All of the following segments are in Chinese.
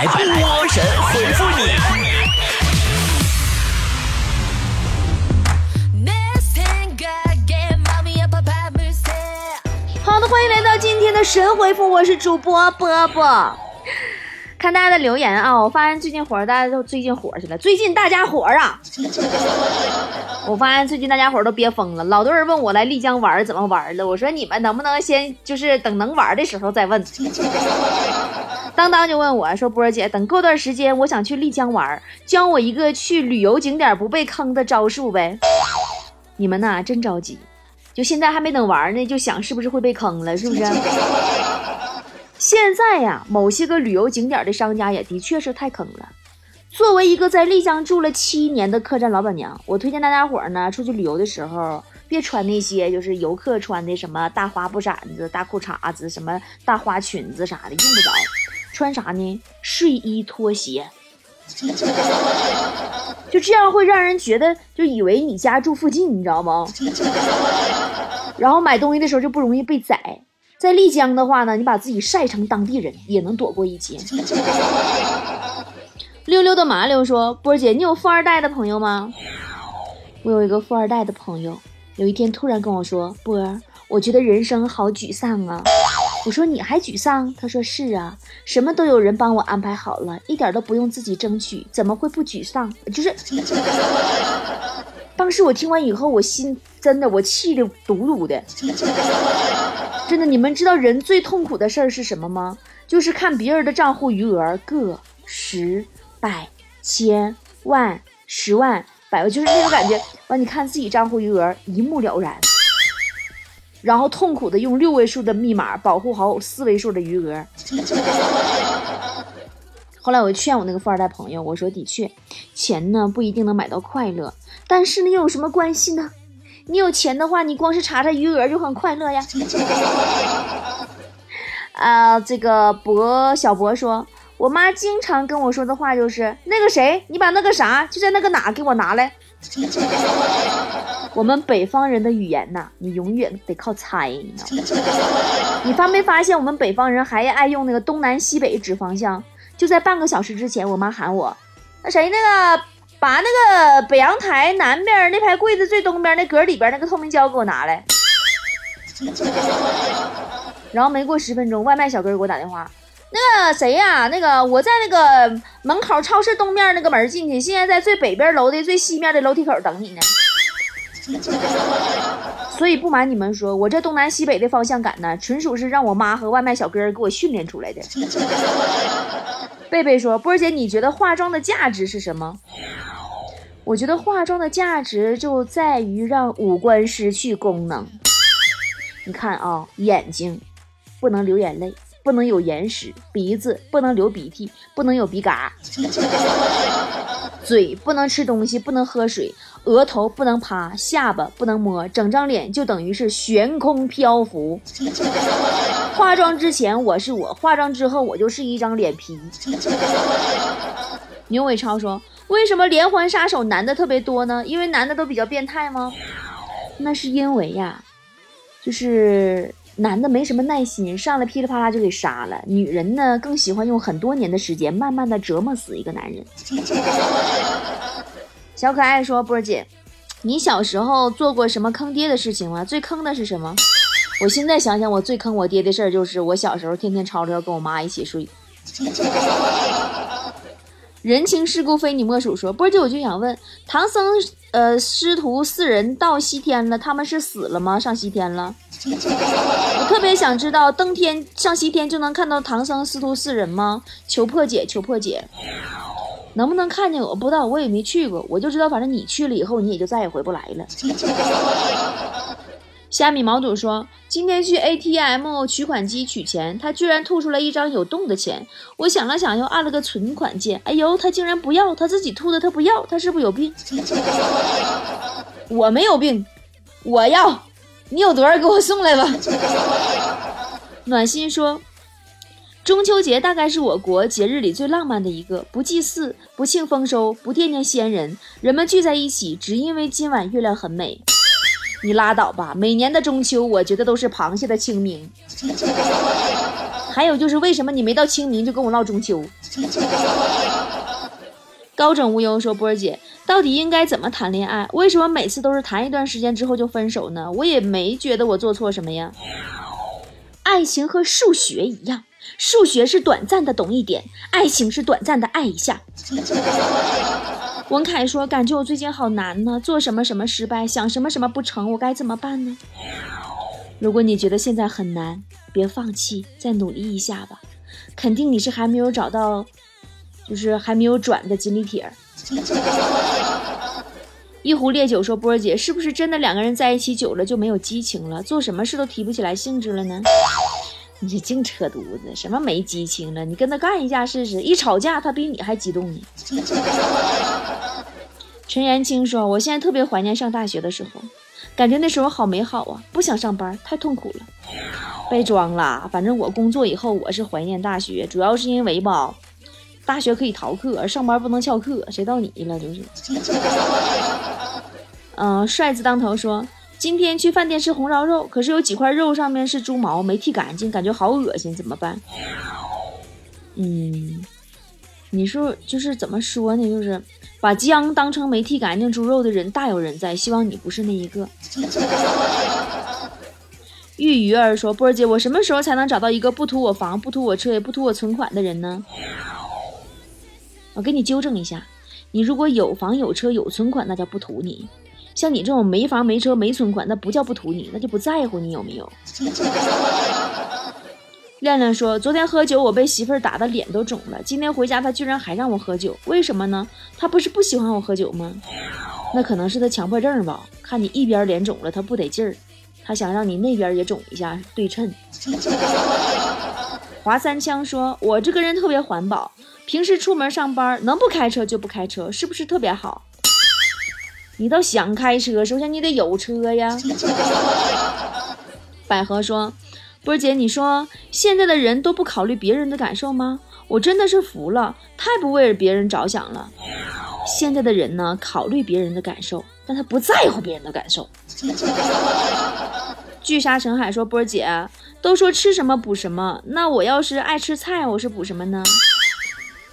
来，我神回复你。好的，欢迎来到今天的神回复，我是主播波波。看大家的留言啊，我发现最近火，大家都最近火去了，最近大家火啊！我发现最近大家伙都憋疯了，老多人问我来丽江玩怎么玩了，我说你们能不能先就是等能玩的时候再问。当当就问我说，波儿姐，等过段时间我想去丽江玩，教我一个去旅游景点不被坑的招数呗。你们呐真着急，就现在还没等玩呢就想是不是会被坑了，是不是？现在呀，某些个旅游景点的商家也的确是太坑了。作为一个在丽江住了7年的客栈老板娘，我推荐大家伙呢，出去旅游的时候别穿那些就是游客穿的什么大花布衫子、大裤衩子、什么大花裙子啥的，用不着。穿啥呢？睡衣拖鞋。就这样会让人觉得就以为你家住附近，你知道吗？然后买东西的时候就不容易被宰。在丽江的话呢，你把自己晒成当地人也能躲过一劫。溜溜的麻溜说，波姐，你有富二代的朋友吗？我有一个富二代的朋友，有一天突然跟我说，波儿，我觉得人生好沮丧啊。我说你还沮丧？他说是啊，什么都有人帮我安排好了，一点都不用自己争取，怎么会不沮丧？就是当时我听完以后，我心真的我气得嘟嘟的。真的，你们知道人最痛苦的事儿是什么吗？就是看别人的账户余额个十百千万十万百万，就是那种感觉。完，你看自己账户余额一目了然，然后痛苦的用6位数的密码保护好4位数的余额。后来我劝我那个富二代朋友，我说的确，钱呢不一定能买到快乐，但是呢又有什么关系呢？你有钱的话，你光是查查余额就很快乐呀。这个小博说。我妈经常跟我说的话就是，那个谁，你把那个啥就在那个哪给我拿来。我们北方人的语言呐，你永远得靠猜，你知道吗？你发没发现我们北方人还爱用那个东南西北指方向？就在半个小时之前，我妈喊我，那谁那个把那个北阳台南边那排柜子最东边那格里边那个透明胶给我拿来。然后没过10分钟，外卖小哥给我打电话。那个谁呀、那个我在那个门口超市东面那个门进去，现在在最北边楼的最西面的楼梯口等你呢。所以不瞒你们说，我这东南西北的方向感呢，纯属是让我妈和外卖小哥给我训练出来的。贝贝说，波姐，你觉得化妆的价值是什么？我觉得化妆的价值就在于让五官失去功能。你看啊、眼睛不能流眼泪，不能有眼屎，鼻子不能流鼻涕，不能有鼻嘎，嘴不能吃东西，不能喝水，额头不能趴，下巴不能摸，整张脸就等于是悬空漂浮。化妆之前我是我，化妆之后我就是一张脸皮。牛伟超说，为什么连环杀手男的特别多呢？因为男的都比较变态吗？那是因为呀，就是男的没什么耐心，上来噼里啪啦就给杀了，女人呢更喜欢用很多年的时间慢慢的折磨死一个男人。小可爱说，波姐，你小时候做过什么坑爹的事情吗？最坑的是什么？我现在想想，我最坑我爹的事儿就是我小时候天天吵着要跟我妈一起睡。人情世故非你莫属说，波姐，我就想问，唐僧师徒4人到西天了，他们是死了吗？上西天了？我特别想知道，登天上西天就能看到唐僧师徒4人吗？求破解，求破解！能不能看见我不知道，我也没去过，我就知道，反正你去了以后，你也就再也回不来了。虾米毛肚说，今天去 ATM 取款机取钱，他居然吐出来一张有洞的钱，我想了想又按了个存款键，哎呦，他竟然不要，他自己吐的，他不要，他是不是有病？我没有病，我要，你有多少给我送来吧。暖心说，中秋节大概是我国节日里最浪漫的一个，不祭祀，不庆丰收，不惦念先人，人们聚在一起只因为今晚月亮很美。你拉倒吧，每年的中秋我觉得都是螃蟹的清明。还有就是为什么你没到清明就跟我闹中秋？高枕无忧说，波儿姐到底应该怎么谈恋爱？为什么每次都是谈一段时间之后就分手呢？我也没觉得我做错什么呀。爱情和数学一样，数学是短暂的懂一点，爱情是短暂的爱一下。文凯说，感觉我最近好难呢，做什么什么失败，想什么什么不成，我该怎么办呢？如果你觉得现在很难，别放弃，再努力一下吧，肯定你是还没有找到，就是还没有转的锦鲤铁。一壶烈酒说，波儿姐是不是真的两个人在一起久了就没有激情了，做什么事都提不起来兴致了呢？你这净扯犊子，什么没激情了，你跟他干一架试试，一吵架他比你还激动呢。陈延青说，我现在特别怀念上大学的时候，感觉那时候好美好啊，不想上班，太痛苦了。被装啦，反正我工作以后我是怀念大学，主要是因为吧，大学可以逃课，上班不能翘课，谁到你了就是。帅子当头说，今天去饭店吃红烧肉，可是有几块肉上面是猪毛没剃干净，感觉好恶心，怎么办？你说就是怎么说呢，就是把姜当成没剃干净猪肉的人大有人在，希望你不是那一个。玉鱼儿说，波儿姐我什么时候才能找到一个不图我房不图我车也不图我存款的人呢？我给你纠正一下，你如果有房有车有存款，那叫不图你。像你这种没房没车没存款，那不叫不图你，那就不在乎你有没有。亮亮说，昨天喝酒我被媳妇儿打的脸都肿了，今天回家她居然还让我喝酒，为什么呢？她不是不喜欢我喝酒吗？那可能是她强迫症吧，看你一边脸肿了她不得劲儿，她想让你那边也肿一下对称。华三枪说，我这个人特别环保，平时出门上班能不开车就不开车，是不是特别好？你倒想开车，首先你得有车呀。百合说，波儿姐你说现在的人都不考虑别人的感受吗？我真的是服了，太不为别人着想了。现在的人呢，考虑别人的感受，但他不在乎别人的感受。巨鲨陈海说，波儿姐都说吃什么补什么，那我要是爱吃菜我是补什么呢？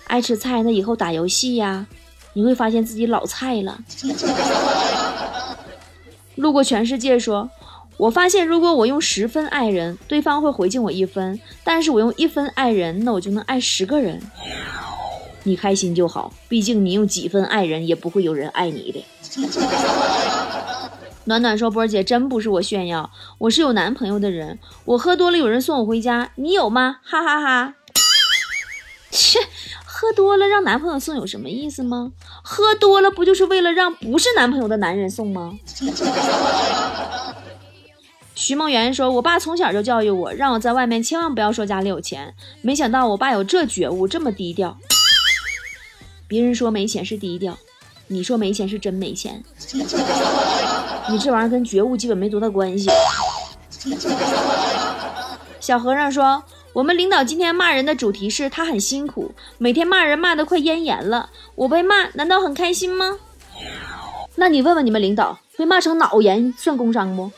爱吃菜那以后打游戏呀，你会发现自己老菜了。路过全世界说，我发现如果我用10分爱人，对方会回敬我1分，但是我用1分爱人，那我就能爱10个人。你开心就好，毕竟你用几分爱人也不会有人爱你的。暖暖说，波儿姐真不是我炫耀，我是有男朋友的人，我喝多了有人送我回家，你有吗？哈哈哈。切，喝多了让男朋友送有什么意思吗？喝多了不就是为了让不是男朋友的男人送吗？徐梦圆说，我爸从小就教育我，让我在外面千万不要说家里有钱，没想到我爸有这觉悟，这么低调。别人说没钱是低调，你说没钱是真没钱。你这玩意儿跟觉悟基本没多大关系。小和尚说，我们领导今天骂人的主题是他很辛苦，每天骂人骂得快咽炎了，我被骂难道很开心吗？那你问问你们领导，被骂成脑炎算工伤不？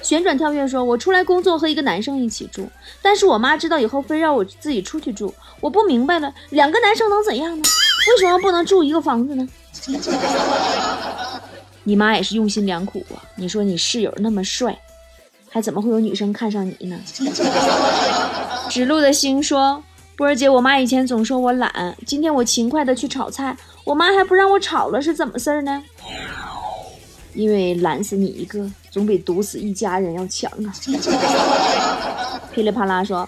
旋转跳跃说，我出来工作和一个男生一起住，但是我妈知道以后非让我自己出去住，我不明白了，两个男生能怎样呢？为什么不能住一个房子呢？你妈也是用心良苦啊，你说你室友那么帅，还怎么会有女生看上你呢？指路的心说，波儿姐我妈以前总说我懒，今天我勤快的去炒菜，我妈还不让我炒了，是怎么事儿呢？因为懒死你一个总比毒死一家人要强啊。噼里啪啦说，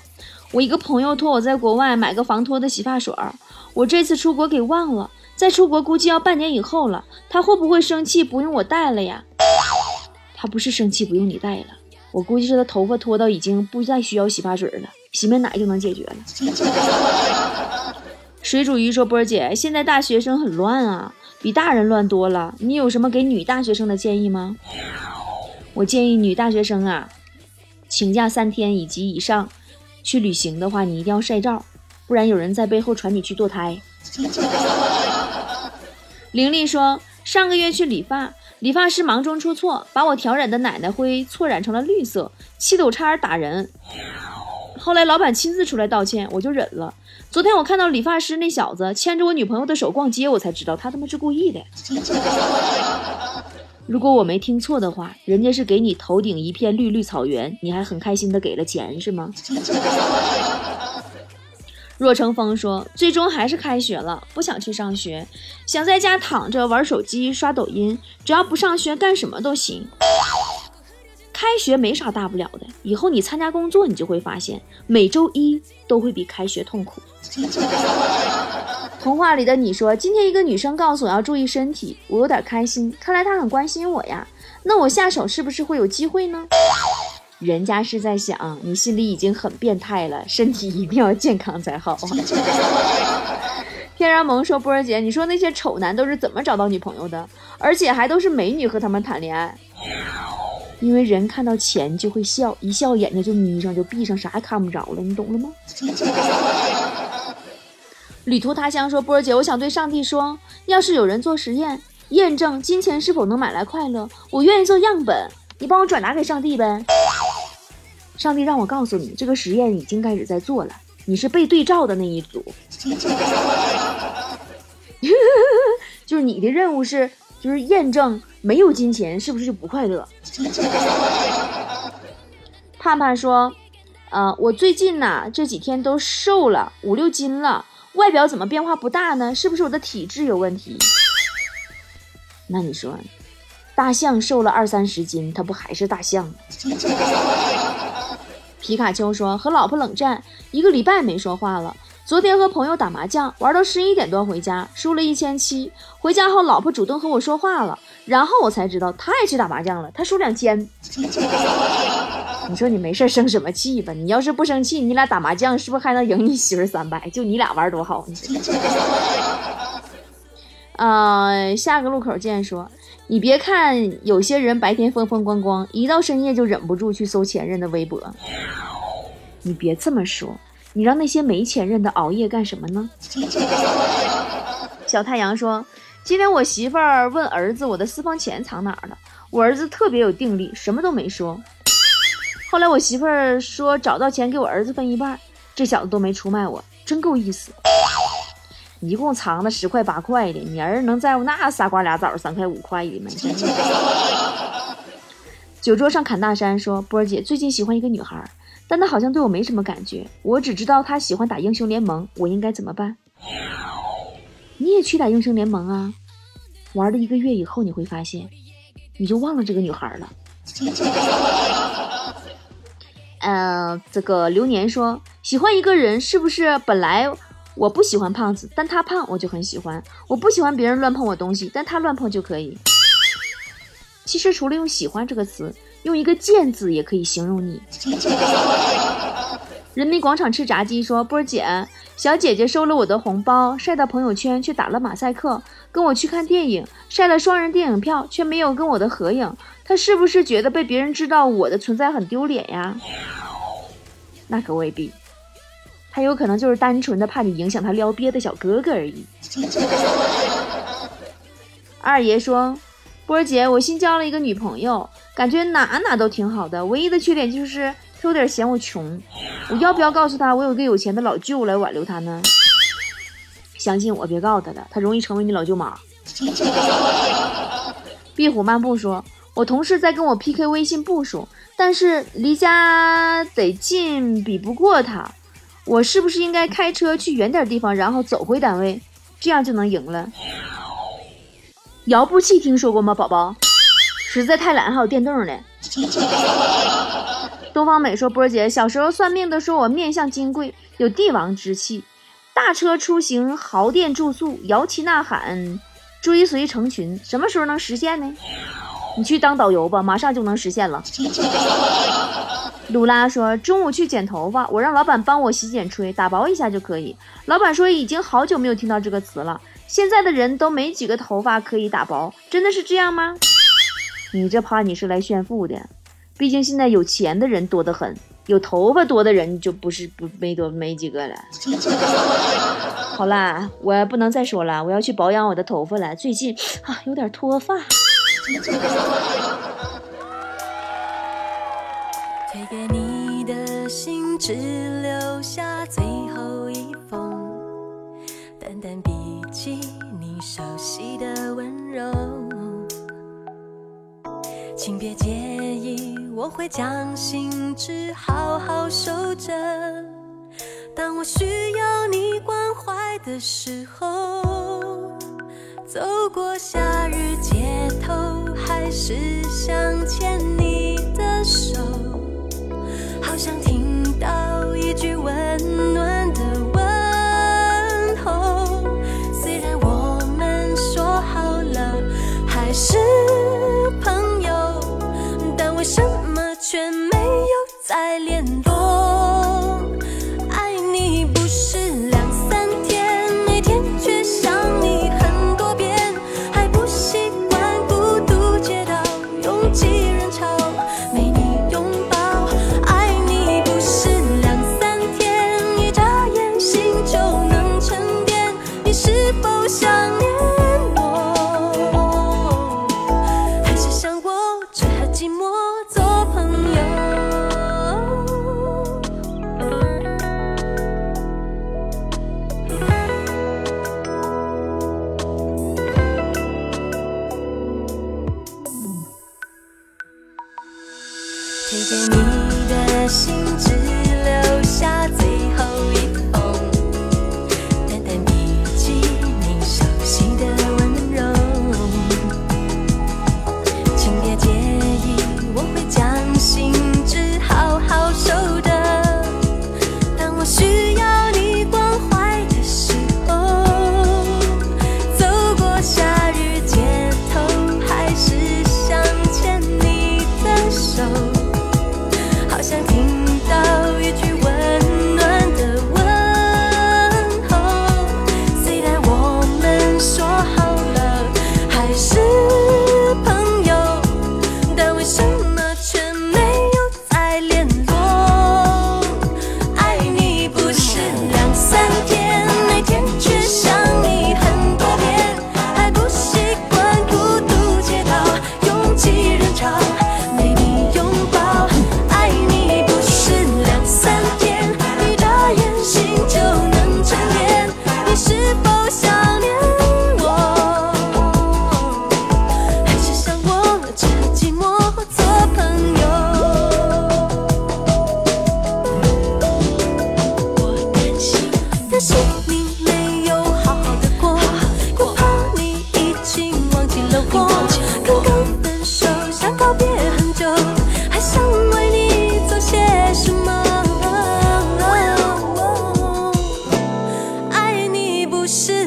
我一个朋友托我在国外买个防脱的洗发水，我这次出国给忘了，再出国估计要半年以后了，他会不会生气不用我带了呀？他不是生气不用你带了，我估计是他头发脱到已经不再需要洗发水了，洗面奶就能解决了。水煮鱼说，波儿姐现在大学生很乱啊，比大人乱多了，你有什么给女大学生的建议吗？我建议女大学生啊，请假3天以及以上去旅行的话，你一定要晒照，不然有人在背后传你去堕胎。玲玲说，上个月去理发，理发师忙中出错，把我调染的奶奶灰错染成了绿色，气得我差点打人。后来老板亲自出来道歉，我就忍了。昨天我看到理发师那小子牵着我女朋友的手逛街，我才知道他妈是故意的。如果我没听错的话，人家是给你头顶一片绿绿草原，你还很开心的给了钱是吗？若成风说，最终还是开学了，不想去上学，想在家躺着玩手机刷抖音，只要不上学干什么都行。开学没啥大不了的，以后你参加工作，你就会发现每周一都会比开学痛苦。童话里的你说，今天一个女生告诉我要注意身体，我有点开心，看来她很关心我呀，那我下手是不是会有机会呢？人家是在想你心里已经很变态了，身体一定要健康才好啊。天然萌说，波儿姐，你说那些丑男都是怎么找到女朋友的，而且还都是美女和他们谈恋爱？因为人看到钱就会笑，一笑眼睛就眯上就闭上，啥也看不着了，你懂了吗？旅途他乡说，波儿姐，我想对上帝说，要是有人做实验验证金钱是否能买来快乐，我愿意做样本，你帮我转达给上帝呗。上帝让我告诉你，这个实验已经开始在做了，你是被对照的那一组。就是你的任务是就是验证没有金钱是不是就不快乐。盼盼说，我最近呐这几天都瘦了5-6斤了，外表怎么变化不大呢？是不是我的体质有问题？那你说大象瘦了20-30斤，它不还是大象吗？皮卡丘说，和老婆冷战1个礼拜没说话了，昨天和朋友打麻将玩到11点多回家，输了1700，回家后老婆主动和我说话了，然后我才知道她也去打麻将了，她输2000。你说你没事生什么气吧？你要是不生气，你俩打麻将是不是还能赢你媳妇300？就你俩玩多好。下个路口见说，你别看有些人白天风风光光，一到深夜就忍不住去搜前任的微博。你别这么说，你让那些没前任的熬夜干什么呢？小太阳说，今天我媳妇儿问儿子我的私房钱藏哪儿了，我儿子特别有定力，什么都没说。后来我媳妇儿说找到钱给我儿子分一半，这小子都没出卖我，真够意思。一共藏了10块8块的，你儿能在乎那3瓜2枣3块5块的吗？酒桌上侃大山说，波儿姐最近喜欢一个女孩，但她好像对我没什么感觉，我只知道她喜欢打英雄联盟，我应该怎么办？你也去打英雄联盟啊，玩了1个月以后你会发现你就忘了这个女孩了。这个流年说，喜欢一个人是不是本来我不喜欢胖子，但他胖我就很喜欢，我不喜欢别人乱碰我东西，但他乱碰就可以。其实除了用喜欢这个词，用一个贱字也可以形容你。人民广场吃炸鸡说，波儿姐，小姐姐收了我的红包，晒到朋友圈却打了马赛克，跟我去看电影晒了双人电影票却没有跟我的合影，她是不是觉得被别人知道我的存在很丢脸呀？那可未必，还有可能就是单纯的怕你影响他撩憋的小哥哥而已。二爷说，波儿姐，我新交了一个女朋友，感觉哪都挺好的，唯一的缺点就是她有点嫌我穷，我要不要告诉她我有个有钱的老舅来挽留她呢？相信我，别告诉她的，她容易成为你老舅妈。壁虎漫步说，我同事在跟我 PK 微信步数，但是离家得近比不过他，我是不是应该开车去远点地方，然后走回单位，这样就能赢了？遥步器听说过吗，宝宝？实在太懒，还有电动呢。东方美说，波姐，小时候算命的说我面相金贵，有帝王之气，大车出行，豪店住宿，摇旗呐喊，追随成群，什么时候能实现呢？你去当导游吧，马上就能实现了。鲁拉说，中午去剪头发，我让老板帮我洗剪吹，打薄一下就可以。老板说已经好久没有听到这个词了，现在的人都没几个头发可以打薄，真的是这样吗？你这怕你是来炫富的，毕竟现在有钱的人多得很，有头发多的人就不是没几个了。好啦，我不能再说了，我要去保养我的头发了，最近啊有点脱发。推给你的心，只熟悉的温柔，请别介意，我会将心事好好守着，当我需要你关怀的时候，走过夏日街头，还是想牵你的手，好想听到一句温暖的问候，虽然我们说好了还是朋友，但为什么却没有再联络？爱你不是两三天，每天却想你很多遍，还不习惯孤独街道拥挤人潮，没你拥抱。爱你不是两三天，一眨眼心就能沉淀，你是否想念我，还是想我只和寂寞做朋友？推给你的信只留下最后一封，淡淡笔记你熟悉的温柔，请别介意，我会将心事好好守着，当我需要你关怀的时候，走过夏日街头，还是想牵你的手，好想听到一句温暖的问候，虽然我们说好了还是朋友，但为什么却没有再联络？爱你不是两三天，每天却想你很多遍，还不习惯孤独街道拥挤人潮，没你拥抱。爱你不是两三天，一眨眼心就能沉淀，你是否想念我，还是想我只和寂寞做朋友？我担心，但是你没有好好的过，我怕你已经忘记了我。刚刚分手，想告别很久，还想为你做些什么？爱你不是